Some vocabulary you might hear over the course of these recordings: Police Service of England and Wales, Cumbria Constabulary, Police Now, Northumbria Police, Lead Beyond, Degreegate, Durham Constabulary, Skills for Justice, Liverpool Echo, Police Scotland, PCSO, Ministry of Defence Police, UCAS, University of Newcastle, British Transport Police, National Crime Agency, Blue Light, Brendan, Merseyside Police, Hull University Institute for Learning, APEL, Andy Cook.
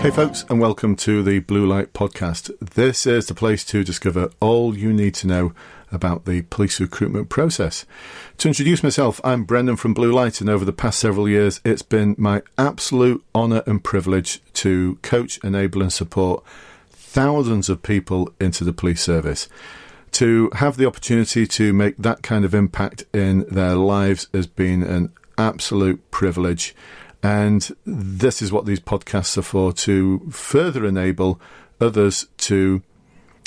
Hey folks, and welcome to the Blue Light podcast. This is the place to discover all you need to know about the police recruitment process. To introduce myself, I'm Brendan from Blue Light, and over the past several years, it's been my absolute honour and privilege to coach, enable and support thousands of people into the police service. To have the opportunity to make that kind of impact in their lives has been an absolute privilege. And this is what these podcasts are for, to further enable others to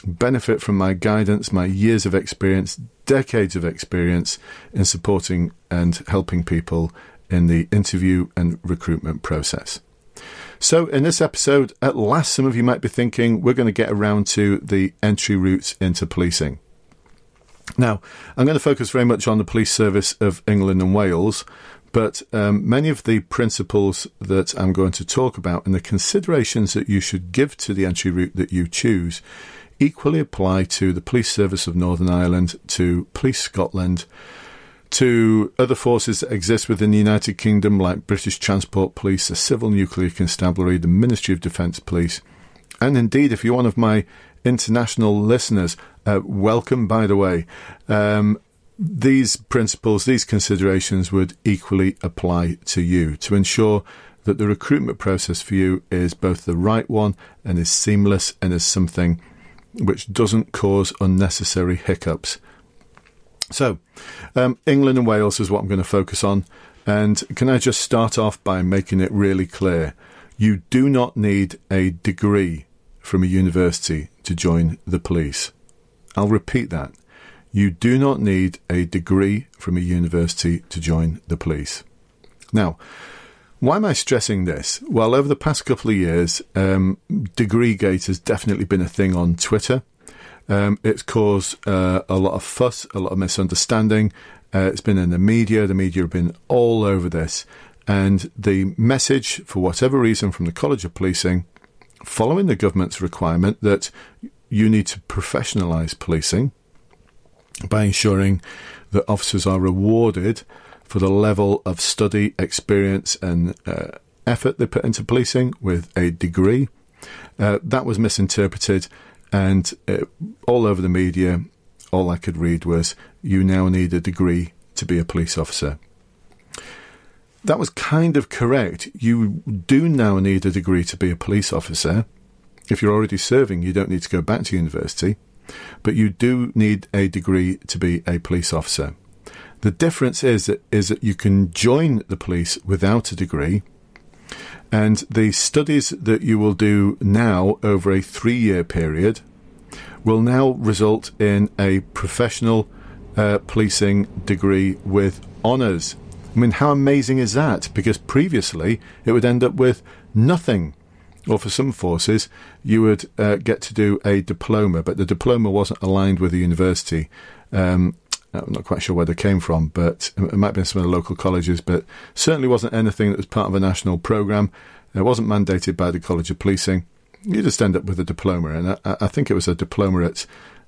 benefit from my guidance, my years of experience, decades of experience in supporting and helping people in the interview and recruitment process. So in this episode, at last, some of you might be thinking, we're going to get around to the entry routes into policing. Now, I'm going to focus very much on the Police Service of England and Wales, but many of the principles that I'm going to talk about and the considerations that you should give to the entry route that you choose equally apply to the Police Service of Northern Ireland, to Police Scotland, to other forces that exist within the United Kingdom like British Transport Police, the Civil Nuclear Constabulary, the Ministry of Defence Police. And indeed, if you're one of my international listeners, welcome, by the way. These principles, these considerations would equally apply to you to ensure that the recruitment process for you is both the right one and is seamless and is something which doesn't cause unnecessary hiccups. So, England and Wales is what I'm going to focus on. And can I just start off by making it really clear? You do not need a degree from a university to join the police. I'll repeat that. You do not need a degree from a university to join the police. Now, why am I stressing this? Well, over the past couple of years, Degreegate has definitely been a thing on Twitter. It's caused a lot of fuss, a lot of misunderstanding. It's been in the media. The media have been all over this. And the message, for whatever reason, from the College of Policing, following the government's requirement that you need to professionalise policing, by ensuring that officers are rewarded for the level of study, experience and effort they put into policing with a degree. That was misinterpreted, and all over the media, all I could read was, you now need a degree to be a police officer. That was kind of correct. You do now need a degree to be a police officer. If you're already serving, you don't need to go back to university. But you do need a degree to be a police officer. The difference is that you can join the police without a degree, and the studies that you will do now over a 3-year period will now result in a professional policing degree with honours. I mean, how amazing is that? Because previously it would end up with nothing. Or for some forces, you would get to do a diploma, but the diploma wasn't aligned with the university. I'm not quite sure where they came from, but it might have been some of the local colleges, but certainly wasn't anything that was part of a national programme. It wasn't mandated by the College of Policing. You just end up with a diploma, and I think it was a diploma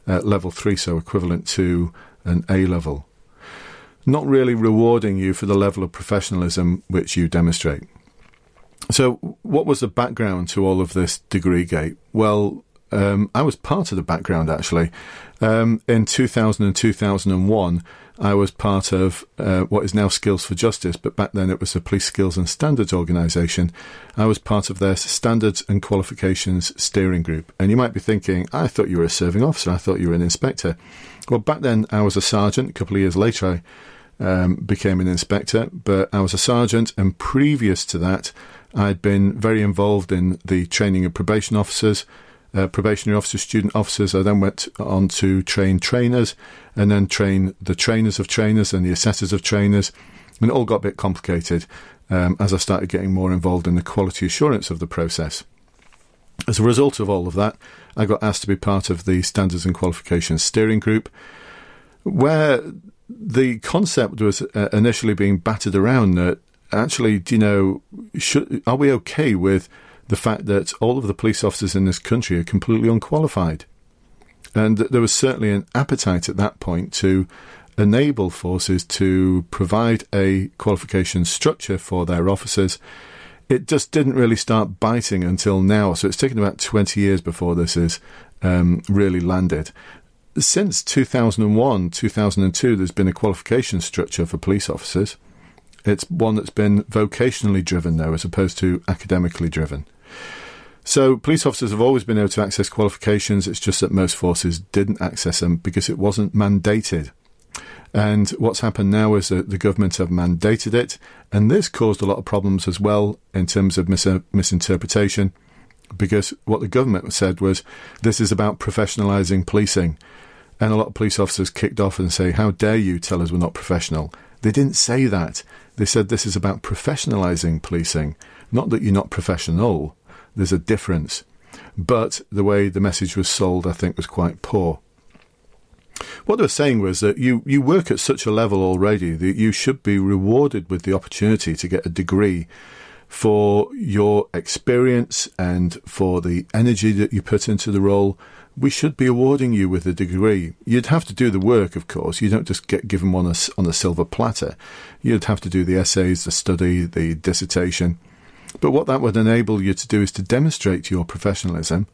at level 3, so equivalent to an A level. Not really rewarding you for the level of professionalism which you demonstrate. So what was the background to all of this Degreegate? Well, I was part of the background, actually. In 2000 and 2001, I was part of what is now Skills for Justice, but back then it was the Police Skills and Standards Organisation. I was part of their Standards and Qualifications Steering Group. And you might be thinking, I thought you were a serving officer. I thought you were an inspector. Well, back then I was a sergeant. A couple of years later, I became an inspector, but I was a sergeant, and previous to that, I'd been very involved in the training of probation officers, probationary officers, student officers. I then went on to train trainers and then train the trainers of trainers and the assessors of trainers. And it all got a bit complicated as I started getting more involved in the quality assurance of the process. As a result of all of that, I got asked to be part of the Standards and Qualifications Steering Group, where the concept was initially being battered around that actually, do you know, are we okay with the fact that all of the police officers in this country are completely unqualified? And there was certainly an appetite at that point to enable forces to provide a qualification structure for their officers it just didn't really start biting until now. So it's taken about 20 years before this is really landed. Since 2001, 2002, there's been a qualification structure for police officers. It's one that's been vocationally driven, though, as opposed to academically driven. So police officers have always been able to access qualifications. It's just that most forces didn't access them because it wasn't mandated. And what's happened now is that the government have mandated it, and this caused a lot of problems as well in terms of misinterpretation, because what the government said was, this is about professionalising policing. And a lot of police officers kicked off and say, how dare you tell us we're not professional? They didn't say that. They said this is about professionalising policing, not that you're not professional. There's a difference. But the way the message was sold, I think, was quite poor. What they were saying was that you work at such a level already that you should be rewarded with the opportunity to get a degree for your experience and for the energy that you put into the role. We should be awarding you with a degree. You'd have to do the work, of course. You don't just get given one on a silver platter. You'd have to do the essays, the study, the dissertation. But what that would enable you to do is to demonstrate your professionalism.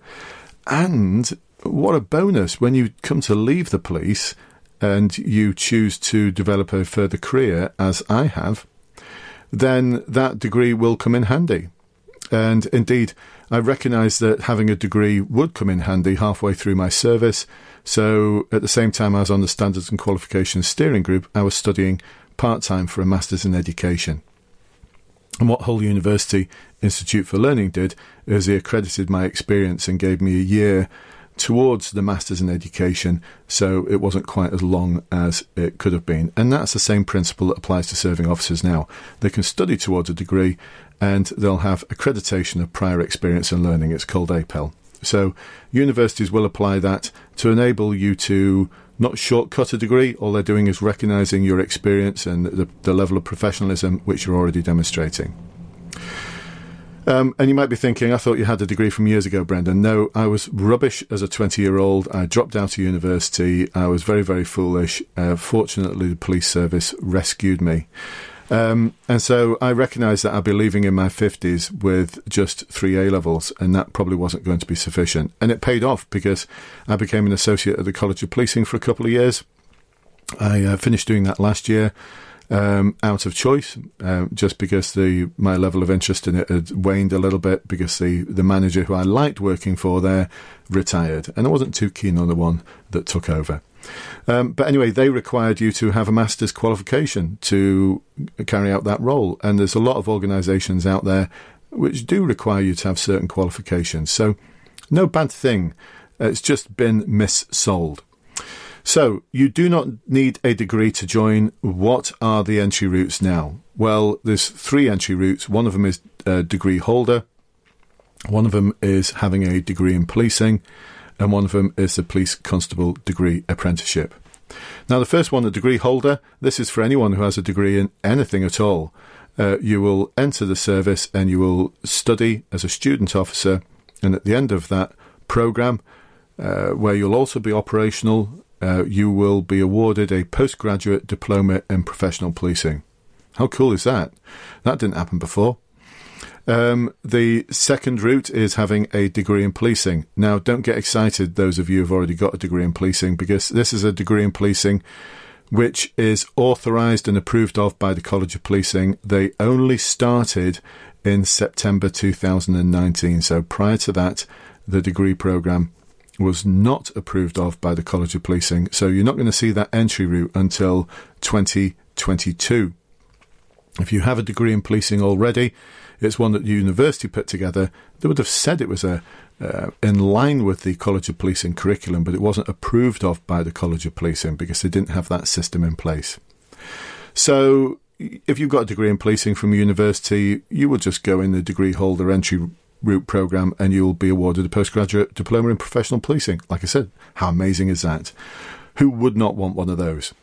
And what a bonus, when you come to leave the police and you choose to develop a further career, as I have, then that degree will come in handy. And indeed, I recognise that having a degree would come in handy halfway through my service. So at the same time I was on the Standards and Qualifications Steering Group, I was studying part-time for a Masters in Education. And what Hull University Institute for Learning did is they accredited my experience and gave me a year towards the Masters in Education, so it wasn't quite as long as it could have been. And that's the same principle that applies to serving officers now. They can study towards a degree and they'll have accreditation of prior experience and learning. It's called APEL. So universities will apply that to enable you to not shortcut a degree. All they're doing is recognising your experience and the level of professionalism which you're already demonstrating. And you might be thinking, I thought you had a degree from years ago, Brendan. No, I was rubbish as a 20-year-old. I dropped out of university. I was very, very foolish. Fortunately, the police service rescued me. And so I recognise that I'd be leaving in my 50s with just 3 A-levels, and that probably wasn't going to be sufficient. And it paid off because I became an associate at the College of Policing for a couple of years. I finished doing that last year. Out of choice, just because my level of interest in it had waned a little bit because the manager who I liked working for there retired, and I wasn't too keen on the one that took over. But anyway, they required you to have a master's qualification to carry out that role, and there's a lot of organisations out there which do require you to have certain qualifications. So no bad thing. It's just been missold. So, you do not need a degree to join. What are the entry routes now? Well, there's 3 entry routes. One of them is a degree holder. One of them is having a degree in policing. And one of them is the police constable degree apprenticeship. Now, the first one, the degree holder, this is for anyone who has a degree in anything at all. You will enter the service and you will study as a student officer. And at the end of that programme, where you'll also be operational, you will be awarded a postgraduate diploma in professional policing. How cool is that? That didn't happen before. The second route is having a degree in policing. Now, don't get excited, those of you who've already got a degree in policing, because this is a degree in policing which is authorised and approved of by the College of Policing. They only started in September 2019, so prior to that, the degree programme was not approved of by the College of Policing, so you're not going to see that entry route until 2022. If you have a degree in policing already, it's one that the university put together. They would have said it was in line with the College of Policing curriculum, but it wasn't approved of by the College of Policing because they didn't have that system in place. So if you've got a degree in policing from university, you will just go in the degree holder entry route programme and you'll be awarded a postgraduate diploma in professional policing. Like I said, how amazing is that? Who would not want one of those?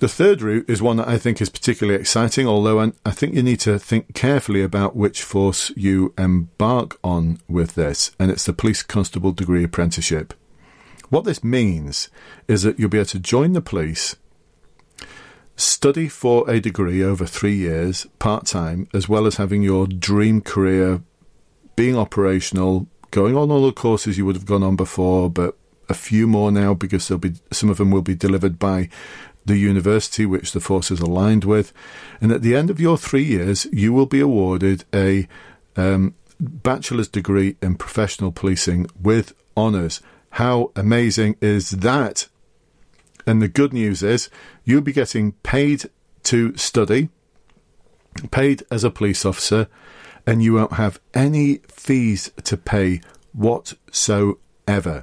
The third route is one that I think is particularly exciting, although I think you need to think carefully about which force you embark on with this, and it's the police constable degree apprenticeship. What this means is that you'll be able to join the police Study for a degree over 3 years, part-time, as well as having your dream career, being operational, going on all the courses you would have gone on before, but a few more now because there'll be some of them will be delivered by the university which the force is aligned with. And at the end of your 3 years, you will be awarded a bachelor's degree in professional policing with honours. How amazing is that? And the good news is you'll be getting paid to study, paid as a police officer, and you won't have any fees to pay whatsoever.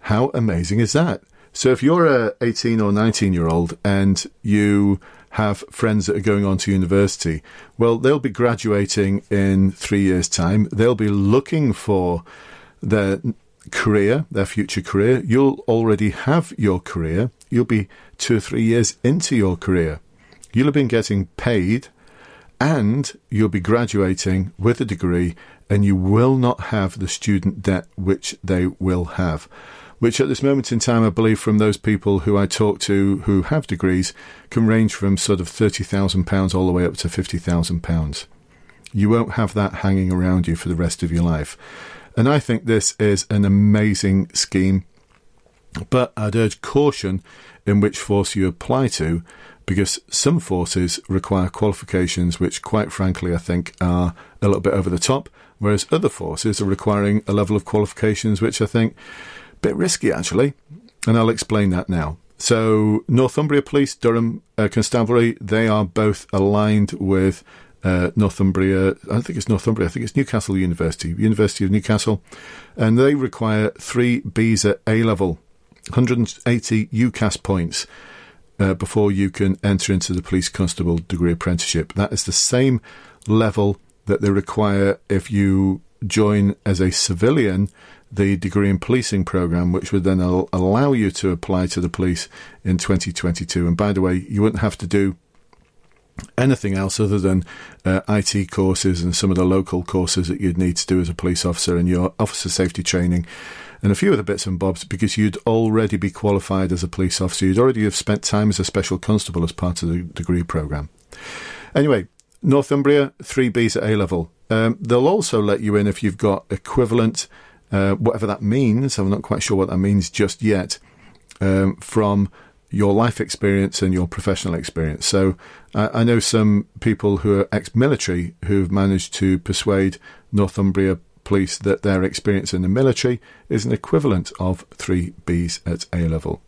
How amazing is that? So if you're a 18 or 19-year-old and you have friends that are going on to university, well, they'll be graduating in 3 years' time. They'll be looking for their career, their future career. You'll already have your career. You'll be 2 or 3 years into your career. You'll have been getting paid and you'll be graduating with a degree, and you will not have the student debt which they will have, which at this moment in time, I believe from those people who I talk to who have degrees can range from sort of £30,000 all the way up to £50,000. You won't have that hanging around you for the rest of your life. And I think this is an amazing scheme, but I'd urge caution in which force you apply to, because some forces require qualifications which, quite frankly, I think are a little bit over the top, whereas other forces are requiring a level of qualifications which I think a bit risky, actually, and I'll explain that now. So Northumbria Police, Durham Constabulary, they are both aligned with Northumbria, I think it's Newcastle University of Newcastle, and they require 3 Bs at A-level, 180 UCAS points before you can enter into the Police Constable degree apprenticeship. That is the same level that they require if you join as a civilian the degree in policing programme, which would then allow you to apply to the police in 2022. And by the way, you wouldn't have to do anything else other than IT courses and some of the local courses that you'd need to do as a police officer and your officer safety training and a few other bits and bobs, because you'd already be qualified as a police officer. You'd already have spent time as a special constable as part of the degree programme. Anyway, Northumbria, 3 Bs at A-level. They'll also let you in if you've got equivalent, whatever that means, I'm not quite sure what that means just yet, from your life experience and your professional experience. So I know some people who are ex-military who've managed to persuade Northumbria Police that their experience in the military is an equivalent of 3 Bs at A-level.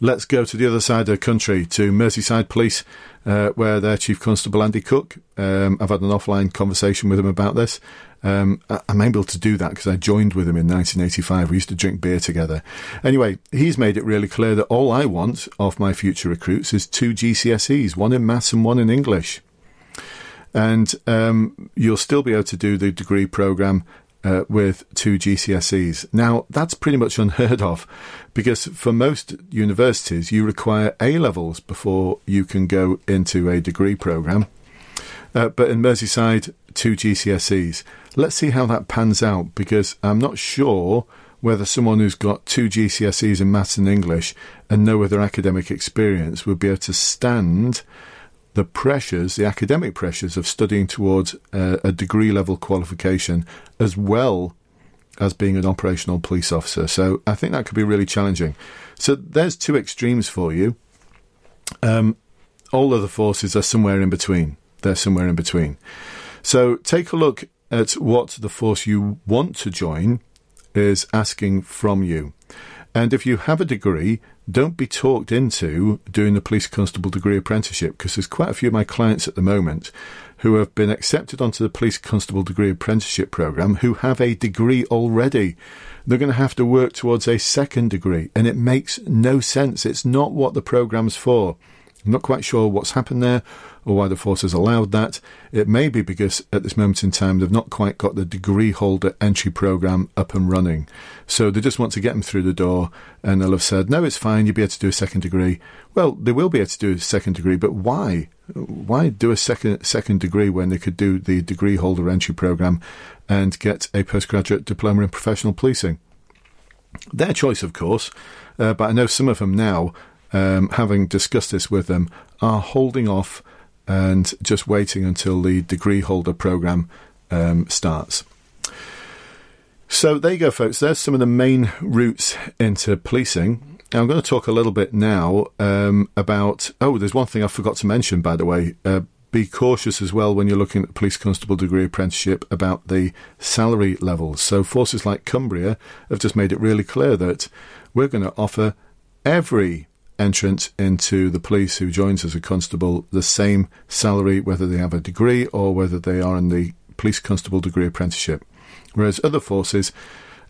Let's go to the other side of the country, to Merseyside Police, where their Chief Constable, Andy Cook, I've had an offline conversation with him about this. I'm able to do that because I joined with him in 1985. We used to drink beer together. Anyway, he's made it really clear that all I want of my future recruits is 2 GCSEs, one in maths and one in English. And you'll still be able to do the degree programme with 2 GCSEs. Now, that's pretty much unheard of, because for most universities, you require A-levels before you can go into a degree programme. But in Merseyside, 2 GCSEs. Let's see how that pans out, because I'm not sure whether someone who's got 2 GCSEs in maths and English and no other academic experience would be able to stand the pressures, the academic pressures of studying towards a degree-level qualification as well as being an operational police officer. So I think that could be really challenging. So there's 2 extremes for you. All other forces are somewhere in between. They're somewhere in between. So take a look at what the force you want to join is asking from you. And if you have a degree, don't be talked into doing the police constable degree apprenticeship, because there's quite a few of my clients at the moment who have been accepted onto the police constable degree apprenticeship programme who have a degree already. They're going to have to work towards a second degree, and it makes no sense. It's not what the programme's for. I'm not quite sure what's happened there or why the force has allowed that. It may be because at this moment in time they've not quite got the degree holder entry programme up and running. So they just want to get them through the door, and they'll have said, no, it's fine, you'll be able to do a second degree. Well, they will be able to do a second degree, but why? Why do a second degree when they could do the degree holder entry programme and get a postgraduate diploma in professional policing? Their choice, of course, but I know some of them now having discussed this with them, are holding off and just waiting until the degree holder programme starts. So there you go, folks. There's some of the main routes into policing. I'm going to talk a little bit now about... Oh, there's one thing I forgot to mention, by the way. Be cautious as well when you're looking at the police constable degree apprenticeship about the salary levels. So forces like Cumbria have just made it really clear that we're going to offer every entrant into the police who joins as a constable the same salary, whether they have a degree or whether they are in the police constable degree apprenticeship. Whereas other forces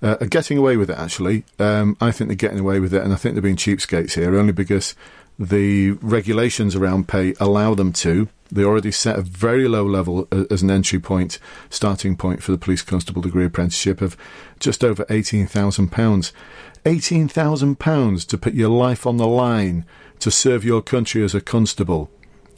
are getting away with it, actually. I think they're getting away with it, and I think they're being cheapskates here, only because the regulations around pay allow them to. They already set a very low level as an entry point, starting point for the police constable degree apprenticeship of just over £18,000. £18,000 to put your life on the line to serve your country as a constable.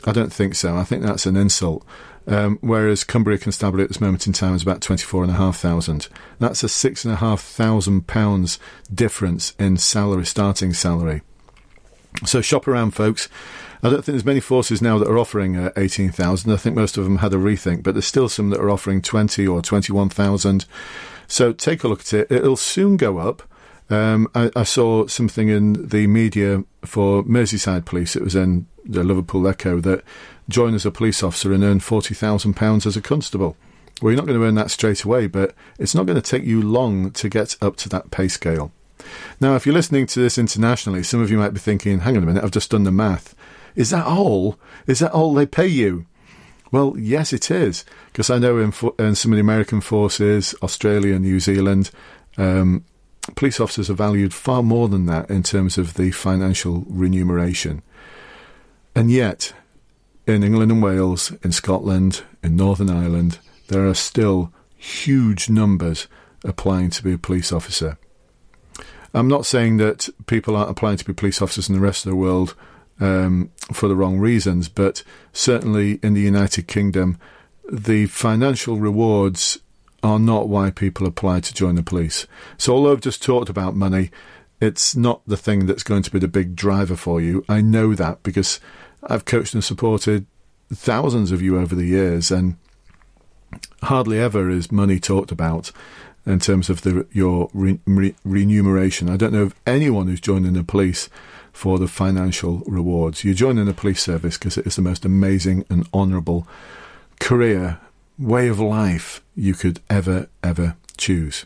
I don't think so. I think that's an insult. Whereas Cumbria Constabulary at this moment in time is about £24,500. That's a £6,500 difference in salary, starting salary. So shop around, folks. I don't think there's many forces now that are offering £18,000. I think most of them had a rethink, but there's still some that are offering £20,000 or £21,000. So take a look at it. It'll soon go up. I saw something in the media for Merseyside Police. It was in the Liverpool Echo that join as a police officer and earn £40,000 as a constable. Well, you're not going to earn that straight away, but it's not going to take you long to get up to that pay scale. Now, if you're listening to this internationally, some of you might be thinking, hang on a minute, I've just done the math. Is that all? Is that all they pay you? Well, yes, it is, because I know in some of the American forces, Australia, New Zealand, police officers are valued far more than that in terms of the financial remuneration. And yet, in England and Wales, in Scotland, in Northern Ireland, there are still huge numbers applying to be a police officer. I'm not saying that people aren't applying to be police officers in the rest of the world for the wrong reasons, but certainly in the United Kingdom, the financial rewards are not why people apply to join the police. So although I've just talked about money, it's not the thing that's going to be the big driver for you. I know that because I've coached and supported thousands of you over the years, and hardly ever is money talked about in terms of your remuneration. I don't know of anyone who's joining the police for the financial rewards. You're joining the police service because it is the most amazing and honourable career, way of life you could ever, ever choose.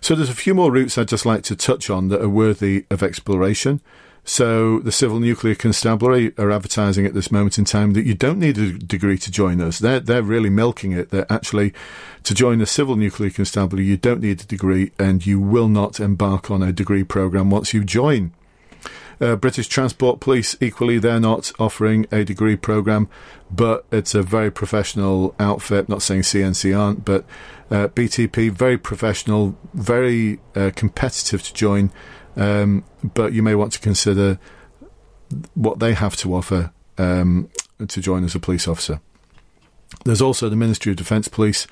So there's a few more routes I'd just like to touch on that are worthy of exploration. So the Civil Nuclear Constabulary are advertising at this moment in time that you don't need a degree to join us. They're really milking it. They're actually, to join the Civil Nuclear Constabulary, you don't need a degree and you will not embark on a degree programme once you join. British Transport Police, equally, they're not offering a degree programme, but it's a very professional outfit. Not saying CNC aren't, but BTP, very professional, very competitive to join. But you may want to consider what they have to offer to join as a police officer. There's also the Ministry of Defence Police,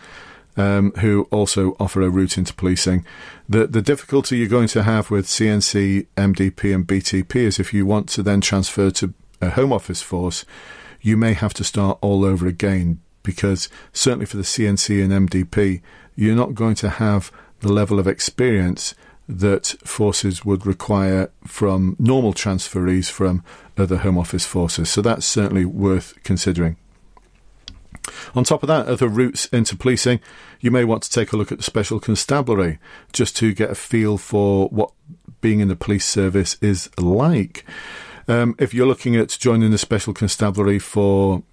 who also offer a route into policing. The difficulty you're going to have with CNC, MDP and BTP is if you want to then transfer to a Home Office force, you may have to start all over again, because certainly for the CNC and MDP, you're not going to have the level of experience that forces would require from normal transferees from other Home Office forces. So that's certainly worth considering. On top of that, other routes into policing, you may want to take a look at the Special Constabulary just to get a feel for what being in the police service is like. If you're looking at joining the Special Constabulary for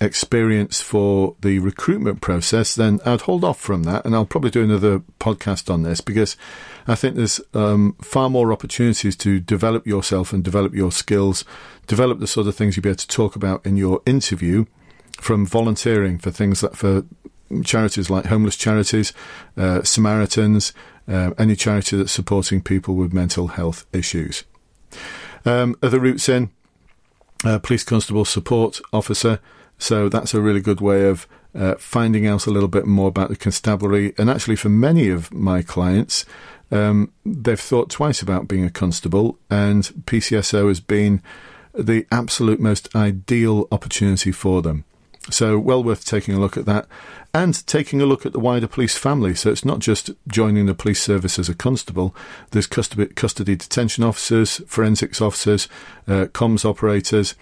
experience for the recruitment process, then I'd hold off from that, and I'll probably do another podcast on this, because I think there's far more opportunities to develop yourself and develop your skills, develop the sort of things you'll be able to talk about in your interview, from volunteering for things that for charities like homeless charities, Samaritans, any charity that's supporting people with mental health issues. Other routes in, police constable support officer. So that's a really good way of finding out a little bit more about the constabulary. And actually for many of my clients, they've thought twice about being a constable, and PCSO has been the absolute most ideal opportunity for them. So well worth taking a look at that and taking a look at the wider police family. So it's not just joining the police service as a constable. There's custody detention officers, forensics officers, comms operators,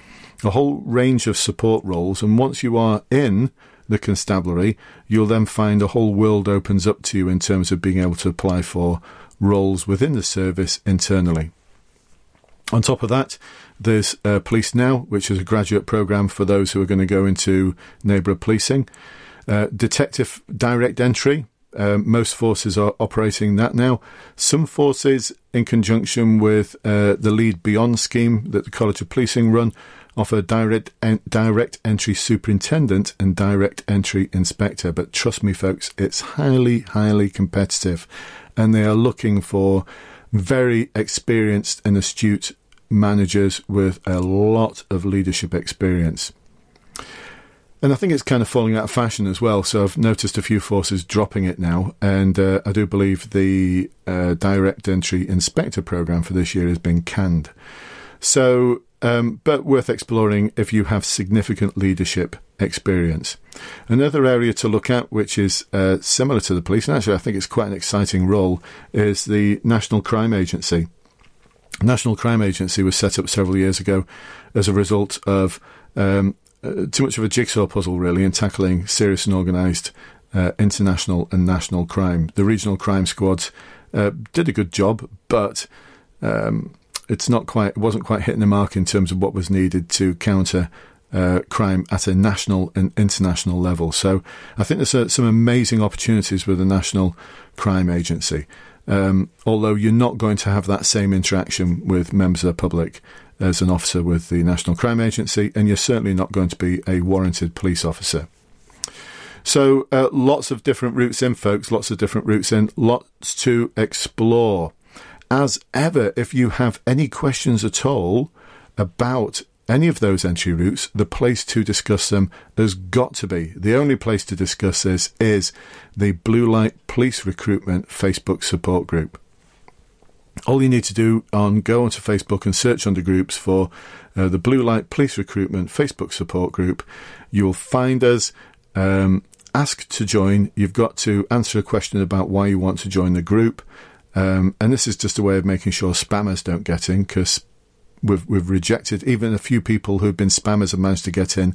a whole range of support roles. And once you are in the constabulary, you'll then find a whole world opens up to you in terms of being able to apply for roles within the service internally. On top of that, there's Police Now, which is a graduate programme for those who are going to go into neighbourhood policing. Detective direct entry, most forces are operating that now. Some forces, in conjunction with the Lead Beyond scheme that the College of Policing run, offer direct entry superintendent and direct entry inspector. But trust me, folks, it's highly, highly competitive, and they are looking for very experienced and astute managers with a lot of leadership experience. And I think it's kind of falling out of fashion as well, so I've noticed a few forces dropping it now, and I do believe the direct entry inspector programme for this year has been canned. So, but worth exploring if you have significant leadership experience. Another area to look at, which is similar to the police, and actually I think it's quite an exciting role, is the National Crime Agency. National Crime Agency was set up several years ago as a result of too much of a jigsaw puzzle, really, in tackling serious and organised international and national crime. The regional crime squads did a good job, but it wasn't quite hitting the mark in terms of what was needed to counter crime at a national and international level. So I think there's some amazing opportunities with the National Crime Agency. Although you're not going to have that same interaction with members of the public as an officer with the National Crime Agency, and you're certainly not going to be a warranted police officer. So lots of different routes in, folks, lots to explore. As ever, if you have any questions at all about any of those entry routes, the place to discuss them has got to be, the only place to discuss this is the Blue Light Police Recruitment Facebook support group. All you need to do on go onto Facebook and search under groups for the Blue Light Police Recruitment Facebook support group. You will find us. Ask to join. You've got to answer a question about why you want to join the group. And this is just a way of making sure spammers don't get in, because We've rejected even a few people who've been spammers and managed to get in.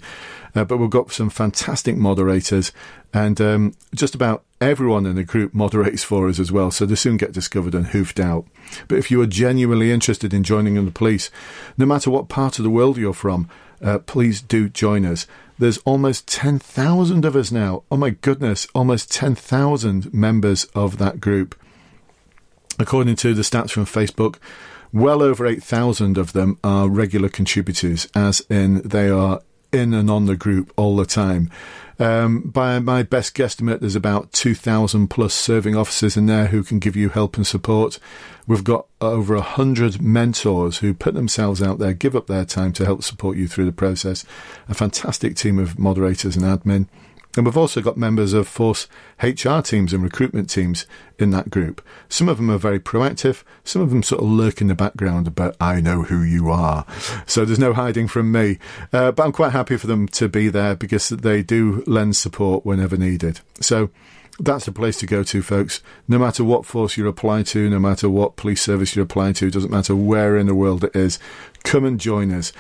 But we've got some fantastic moderators, and just about everyone in the group moderates for us as well, so they soon get discovered and hoofed out. But if you are genuinely interested in joining in the police, no matter what part of the world you're from, please do join us. There's almost 10,000 of us now. Oh my goodness, almost 10,000 members of that group. According to the stats from Facebook, well over 8,000 of them are regular contributors, as in they are in and on the group all the time. By my best guesstimate, there's about 2,000 plus serving officers in there who can give you help and support. We've got over 100 mentors who put themselves out there, give up their time to help support you through the process. A fantastic team of moderators and admin. And we've also got members of force HR teams and recruitment teams in that group. Some of them are very proactive, some of them sort of lurk in the background, but I know who you are. So there's no hiding from me. But I'm quite happy for them to be there, because they do lend support whenever needed. So that's the place to go to, folks. No matter what force you apply to, no matter what police service you apply to, it doesn't matter where in the world it is, come and join us.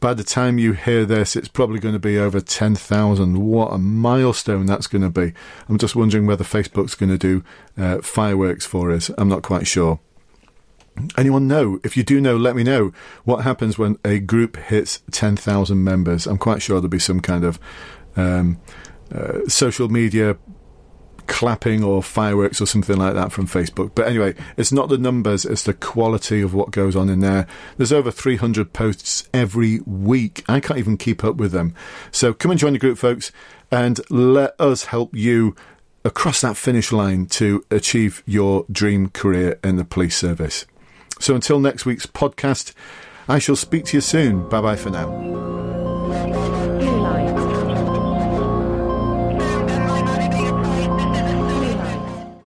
By the time you hear this, it's probably going to be over 10,000. What a milestone that's going to be. I'm just wondering whether Facebook's going to do fireworks for us. I'm not quite sure. Anyone know? If you do know, let me know what happens when a group hits 10,000 members. I'm quite sure there'll be some kind of social media clapping or fireworks or something like that from Facebook. But anyway, it's not the numbers, it's the quality of what goes on in there. There's over 300 posts every week. I can't even keep up with them. So come and join the group, folks, and let us help you across that finish line to achieve your dream career in the police service. So until next week's podcast, I shall speak to you soon. Bye-bye for now.